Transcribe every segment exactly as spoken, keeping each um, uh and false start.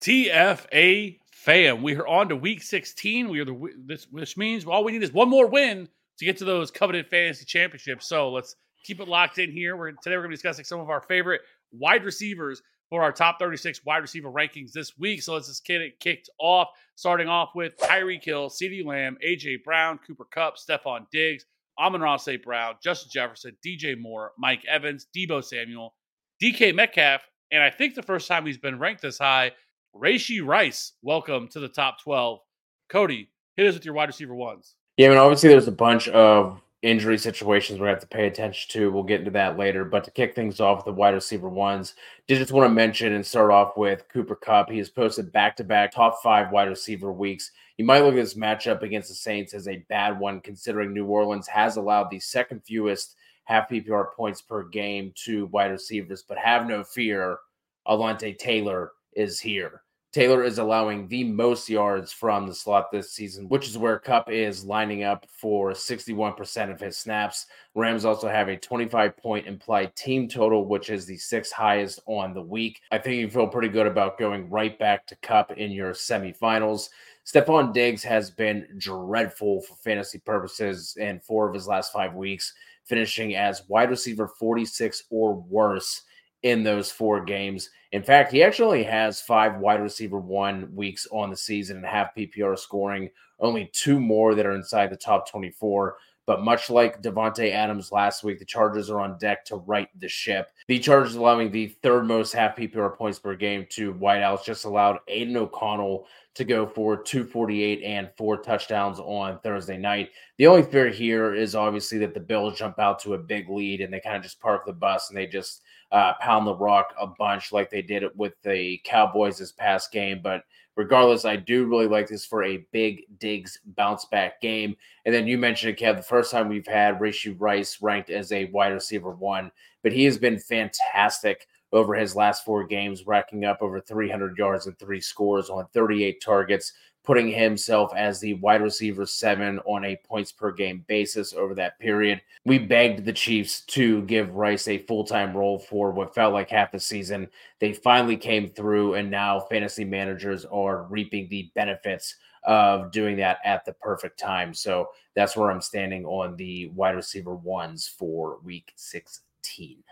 T F A fam, we are on to week sixteen. We are the this, which means all we need is one more win to get to those coveted fantasy championships. So let's keep it locked in here. We're today we're going to be discussing some of our favorite wide receivers for our top thirty-six wide receiver rankings this week. So let's just get it kicked off, starting off with Tyreek Hill, CeeDee Lamb, A J Brown, Cooper Kupp, Stefon Diggs, Amon-Ra Brown, Justin Jefferson, D J Moore, Mike Evans, Deebo Samuel, D K Metcalf, and I think the first time he's been ranked this high, Rashee Rice. Welcome to the top twelve. Cody, hit us with your wide receiver ones. Yeah, I mean, obviously there's a bunch of injury situations we're going to have to pay attention to. We'll get into that later. But to kick things off with the wide receiver ones, did just want to mention and start off with Cooper Kupp. He has posted back-to-back top five wide receiver weeks. You might look at this matchup against the Saints as a bad one, considering New Orleans has allowed the second fewest half P P R points per game to wide receivers. But have no fear, Alante Taylor is here. Taylor is allowing the most yards from the slot this season, which is where Kupp is lining up for sixty-one percent of his snaps. Rams also have a twenty-five point implied team total, which is the sixth highest on the week. I think you feel pretty good about going right back to Kupp in your semifinals. Stefon Diggs has been dreadful for fantasy purposes in four of his last five weeks, finishing as wide receiver forty-six or worse in those four games. In fact, he actually has five wide receiver one weeks on the season and half P P R scoring, only two more that are inside the top twenty-four. But much like Devontae Adams last week, the Chargers are on deck to right the ship. The Chargers allowing the third most half P P R points per game to wideouts just allowed Aiden O'Connell to go for two forty-eight and four touchdowns on Thursday night. The only fear here is obviously that the Bills jump out to a big lead and they kind of just park the bus and they just uh, pound the rock a bunch like they did it with the Cowboys this past game. But regardless, I do really like this for a big Diggs bounce back game. And then you mentioned it, Kev, the first time we've had Rashee Rice ranked as a wide receiver one, but he has been fantastic over his last four games, racking up over three hundred yards and three scores on thirty-eight targets, putting himself as the wide receiver seven on a points per game basis over that period. We begged the Chiefs to give Rice a full-time role for what felt like half the season. They finally came through, and now fantasy managers are reaping the benefits of doing that at the perfect time. So that's where I'm standing on the wide receiver ones for week sixteen.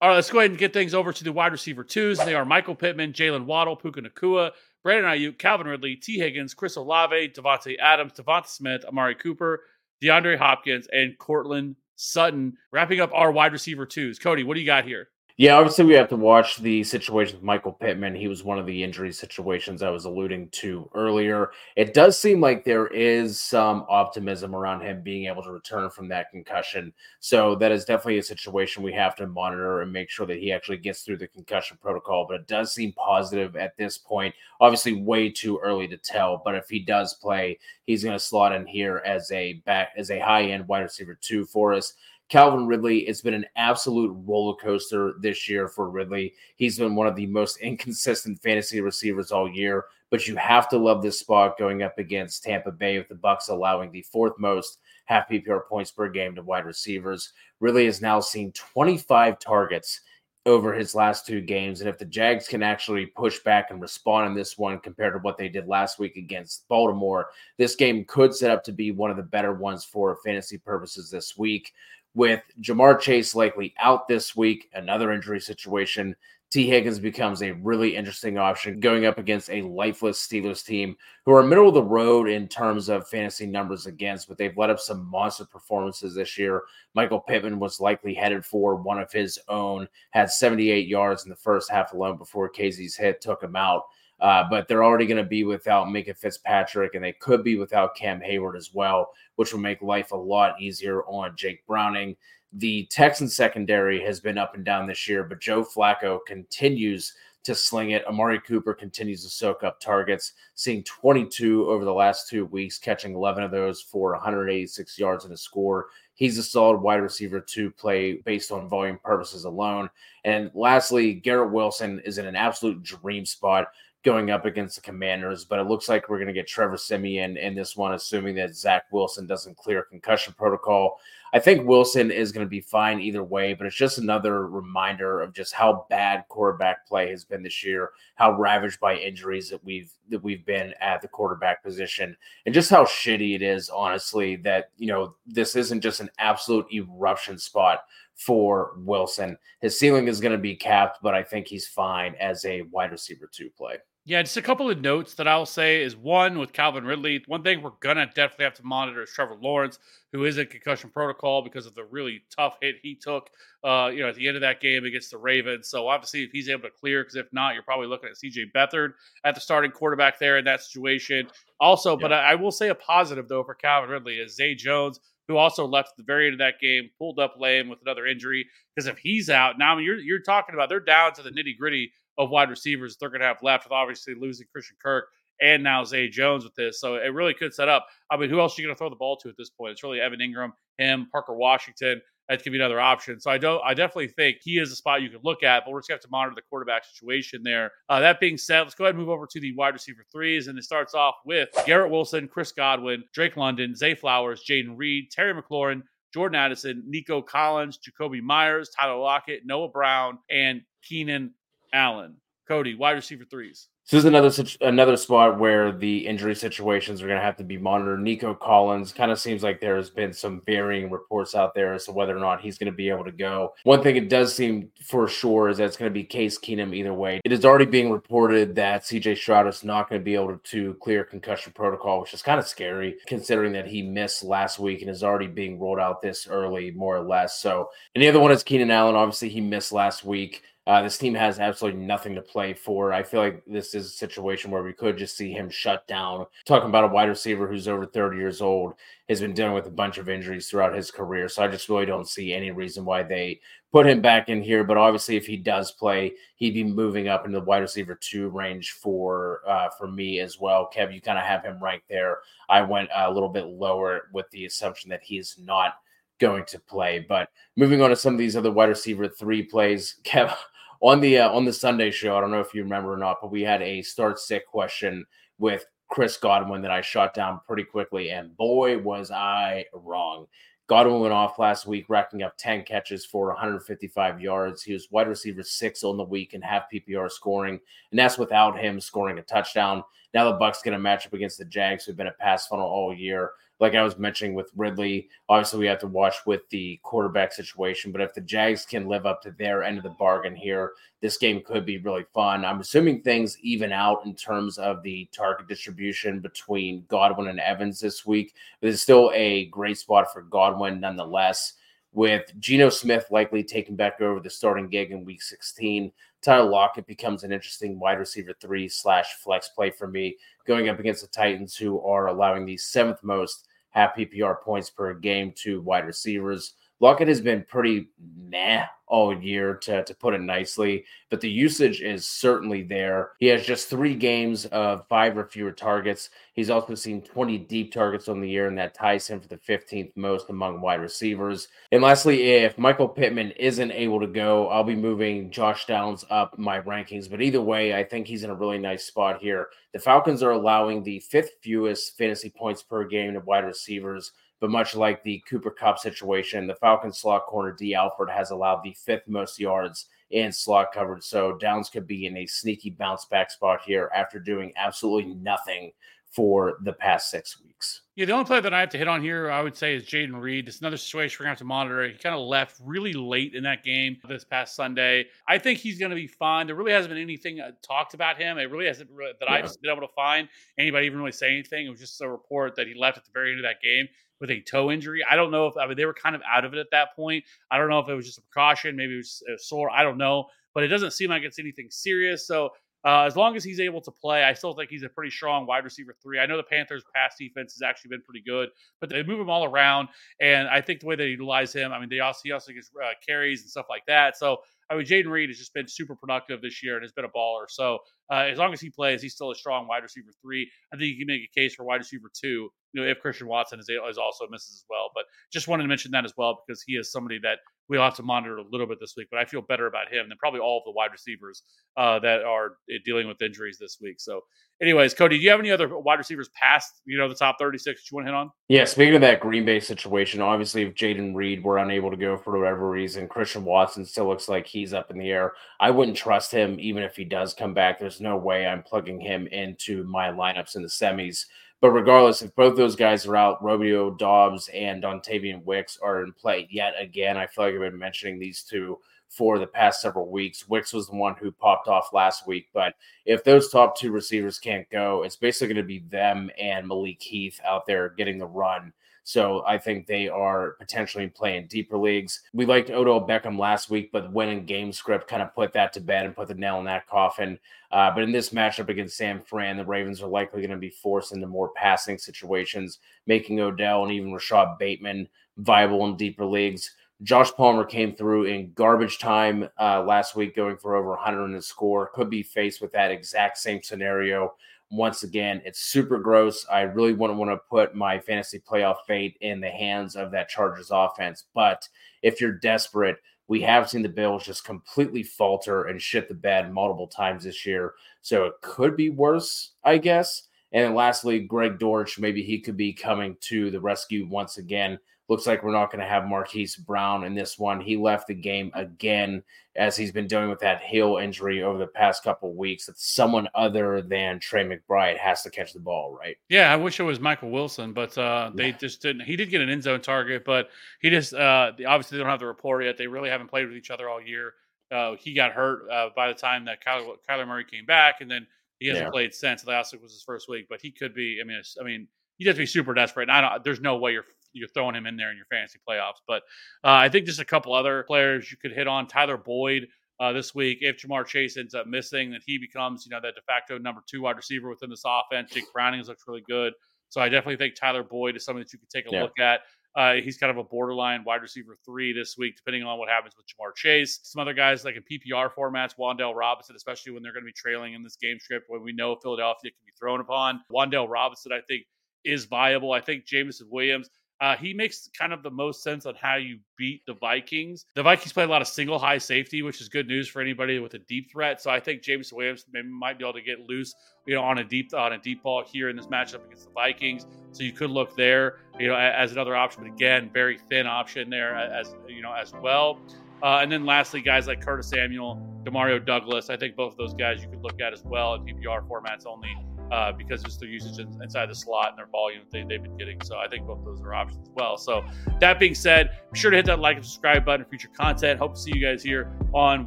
All right, let's go ahead and get things over to the wide receiver twos. They are Michael Pittman, Jalen Waddle, Puka Nacua, Brandon Ayuk, Calvin Ridley, T. Higgins, Chris Olave, Devontae Adams, Devonta Smith, Amari Cooper, DeAndre Hopkins, and Cortland Sutton. Wrapping up our wide receiver twos. Cody, what do you got here? Yeah, obviously we have to watch the situation with Michael Pittman. He was one of the injury situations I was alluding to earlier. It does seem like there is some optimism around him being able to return from that concussion. So that is definitely a situation we have to monitor and make sure that he actually gets through the concussion protocol. But it does seem positive at this point. Obviously way too early to tell, but if he does play, he's going to slot in here as a back as a high-end wide receiver two for us. Calvin Ridley, it's been an absolute roller coaster this year for Ridley. He's been one of the most inconsistent fantasy receivers all year, but you have to love this spot going up against Tampa Bay with the Bucs allowing the fourth most half P P R points per game to wide receivers. Ridley has now seen twenty-five targets over his last two games, and if the Jags can actually push back and respond in this one compared to what they did last week against Baltimore, this game could set up to be one of the better ones for fantasy purposes this week. With Jamar Chase likely out this week, another injury situation, T. Higgins becomes a really interesting option going up against a lifeless Steelers team who are middle of the road in terms of fantasy numbers against, but they've let up some monster performances this year. Michael Pittman was likely headed for one of his own, had seventy-eight yards in the first half alone before Casey's hit took him out. Uh, but they're already going to be without Minka Fitzpatrick, and they could be without Cam Hayward as well, which will make life a lot easier on Jake Browning. The Texans secondary has been up and down this year, but Joe Flacco continues to sling it. Amari Cooper continues to soak up targets, seeing twenty-two over the last two weeks, catching eleven of those for one hundred eighty-six yards and a score. He's a solid wide receiver to play based on volume purposes alone. And lastly, Garrett Wilson is in an absolute dream spot, going up against the Commanders, but it looks like we're going to get Trevor Siemian in this one, assuming that Zach Wilson doesn't clear concussion protocol. I think Wilson is going to be fine either way, but it's just another reminder of just how bad quarterback play has been this year, how ravaged by injuries that we've that we've been at the quarterback position, and just how shitty it is, honestly, that, you know, this isn't just an absolute eruption spot for Wilson. His ceiling is going to be capped, but I think he's fine as a wide receiver two play. Yeah, just a couple of notes that I'll say is, one, with Calvin Ridley, one thing we're going to definitely have to monitor is Trevor Lawrence, who is in concussion protocol because of the really tough hit he took, uh, you know, at the end of that game against the Ravens. So obviously if he's able to clear, because if not, you're probably looking at C J Beathard at the starting quarterback there in that situation. Also, yeah. but I, I will say a positive, though, for Calvin Ridley is Zay Jones, who also left at the very end of that game, pulled up lame with another injury, because if he's out, now I mean, you're you're talking about they're down to the nitty-gritty of wide receivers they're going to have left, with obviously losing Christian Kirk and now Zay Jones with this. So it really could set up, I mean, who else are you going to throw the ball to at this point? It's really Evan Ingram, him, Parker Washington. That could be another option. So I don't. I definitely think he is a spot you could look at, but we're just going to have to monitor the quarterback situation there. Uh, that being said, let's go ahead and move over to the wide receiver threes, and it starts off with Garrett Wilson, Chris Godwin, Drake London, Zay Flowers, Jayden Reed, Terry McLaurin, Jordan Addison, Nico Collins, Jacoby Myers, Tyler Lockett, Noah Brown, and Keenan Allen. Cody, wide receiver threes. This is another another spot where the injury situations are going to have to be monitored. Nico Collins, kind of seems like there has been some varying reports out there as to whether or not he's going to be able to go. One thing it does seem for sure is that it's going to be Case Keenum either way. It is already being reported that C J Stroud is not going to be able to clear concussion protocol, which is kind of scary considering that he missed last week and is already being rolled out this early, more or less. So, and the other one is Keenan Allen. Obviously, he missed last week. Uh, this team has absolutely nothing to play for. I feel like this is a situation where we could just see him shut down. Talking about a wide receiver who's over thirty years old, has been dealing with a bunch of injuries throughout his career. So I just really don't see any reason why they put him back in here. But obviously, if he does play, he'd be moving up into the wide receiver two range for uh, for me as well. Kev, you kind of have him right there. I went a little bit lower with the assumption that he's not going to play. But moving on to some of these other wide receiver three plays, Kev, On the uh, on the Sunday show, I don't know if you remember or not, but we had a start sit question with Chris Godwin that I shot down pretty quickly, and boy, was I wrong. Godwin went off last week, racking up ten catches for one hundred fifty-five yards. He was wide receiver six on the week and half P P R scoring, and that's without him scoring a touchdown. Now the Bucs get a matchup against the Jags, who've been a pass funnel all year. Like I was mentioning with Ridley, obviously we have to watch with the quarterback situation, but if the Jags can live up to their end of the bargain here, this game could be really fun. I'm assuming things even out in terms of the target distribution between Godwin and Evans this week, but it's still a great spot for Godwin nonetheless, with Geno Smith likely taking back over the starting gig in week sixteen. Tyler Lockett becomes an interesting wide receiver three slash flex play for me, going up against the Titans, who are allowing the seventh most half P P R points per game to wide receivers. Lockett has been pretty meh all year, to, to put it nicely, but the usage is certainly there. He has just three games of five or fewer targets. He's also seen twenty deep targets on the year, and that ties him for the fifteenth most among wide receivers. And lastly, if Michael Pittman isn't able to go, I'll be moving Josh Downs up my rankings, but either way, I think he's in a really nice spot here. The Falcons are allowing the fifth fewest fantasy points per game to wide receivers, but much like the Cooper Kupp situation, the Falcons slot corner D. Alford has allowed the fifth most yards in slot coverage. So Downs could be in a sneaky bounce back spot here after doing absolutely nothing for the past six weeks. Yeah, the only play that I have to hit on here, I would say, is Jayden Reed. It's another situation we're going to have to monitor. He kind of left really late in that game this past Sunday. I think he's going to be fine. There really hasn't been anything talked about him. It really hasn't really, that yeah. I've been able to find anybody even really say anything. It was just a report that he left at the very end of that game with a toe injury. I don't know if, I mean, they were kind of out of it at that point. I don't know if it was just a precaution. Maybe it was sore. I don't know. But it doesn't seem like it's anything serious. So uh, as long as he's able to play, I still think he's a pretty strong wide receiver three. I know the Panthers' pass defense has actually been pretty good, but they move him all around. And I think the way they utilize him, I mean, they also he also gets uh, carries and stuff like that. So I mean, Jayden Reed has just been super productive this year and has been a baller. So uh, as long as he plays, he's still a strong wide receiver three. I think you can make a case for wide receiver two, you know, if Christian Watson is, is also misses as well. But just wanted to mention that as well, because he is somebody that we'll have to monitor a little bit this week. But I feel better about him than probably all of the wide receivers uh, that are dealing with injuries this week. So anyways, Cody, do you have any other wide receivers past, you know, the top thirty-six that you want to hit on? Yeah, speaking of that Green Bay situation, obviously if Jayden Reed were unable to go for whatever reason, Christian Watson still looks like he's up in the air. I wouldn't trust him even if he does come back. There's no way I'm plugging him into my lineups in the semis. But regardless, if both those guys are out, Romeo Dobbs and Dontavian Wicks are in play yet again. I feel like I've been mentioning these two for the past several weeks. Wicks was the one who popped off last week. But if those top two receivers can't go, it's basically going to be them and Malik Heath out there getting the run. So I think they are potentially playing deeper leagues. We liked Odell Beckham last week, but winning game script kind of put that to bed and put the nail in that coffin. Uh, but in this matchup against San Fran, the Ravens are likely going to be forced into more passing situations, making Odell and even Rashad Bateman viable in deeper leagues. Josh Palmer came through in garbage time uh, last week, going for over one hundred in his score. Could be faced with that exact same scenario. Once again, it's super gross. I really wouldn't want to put my fantasy playoff fate in the hands of that Chargers offense. But if you're desperate, we have seen the Bills just completely falter and shit the bed multiple times this year. So it could be worse, I guess. And lastly, Greg Dortch, maybe he could be coming to the rescue once again. Looks like we're not going to have Marquise Brown in this one. He left the game again as he's been dealing with that heel injury over the past couple of weeks. That someone other than Trey McBride has to catch the ball, right? Yeah, I wish it was Michael Wilson, but uh, they yeah. just didn't. He did get an end zone target, but he just uh, obviously they don't have the rapport yet. They really haven't played with each other all year. Uh, he got hurt uh, by the time that Kyler, Kyler Murray came back, and then he hasn't yeah. played since. Last week was his first week, but he could be. I mean, I mean, you have to be super desperate. And I don't. There's no way you're. You're throwing him in there in your fantasy playoffs. But uh, I think just a couple other players you could hit on. Tyler Boyd uh, this week, if Jamar Chase ends up missing, then he becomes, you know, that de facto number two wide receiver within this offense. Jake Browning has looked really good. So I definitely think Tyler Boyd is something that you could take a yeah. look at. Uh, he's kind of a borderline wide receiver three this week, depending on what happens with Jamar Chase. Some other guys like in P P R formats, Wan'Dale Robinson, especially when they're going to be trailing in this game script, when we know Philadelphia can be thrown upon. Wan'Dale Robinson, I think, is viable. I think Jameson Williams, Uh, he makes kind of the most sense on how you beat the Vikings. The Vikings play a lot of single high safety, which is good news for anybody with a deep threat. So I think Jameson Williams maybe might be able to get loose, you know, on a deep on a deep ball here in this matchup against the Vikings. So you could look there, you know, as another option. But again, very thin option there as you know as well. Uh, and then lastly, guys like Curtis Samuel, Demario Douglas. I think both of those guys you could look at as well in P P R formats only. Uh, because it's their usage in, inside the slot and their volume they, they've been getting. So I think both those are options as well. So that being said, be sure to hit that like and subscribe button for future content. Hope to see you guys here on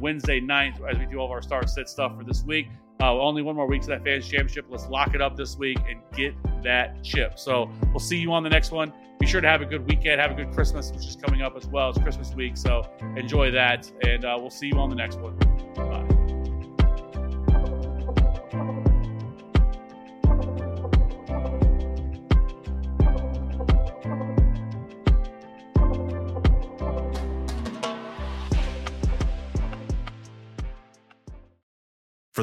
Wednesday ninth as we do all of our start sit stuff for this week. Uh, only one more week to that Fantasy Championship. Let's lock it up this week and get that chip. So we'll see you on the next one. Be sure to have a good weekend. Have a good Christmas, which is coming up as well. It's Christmas week, so enjoy that. And uh, we'll see you on the next one. Bye. For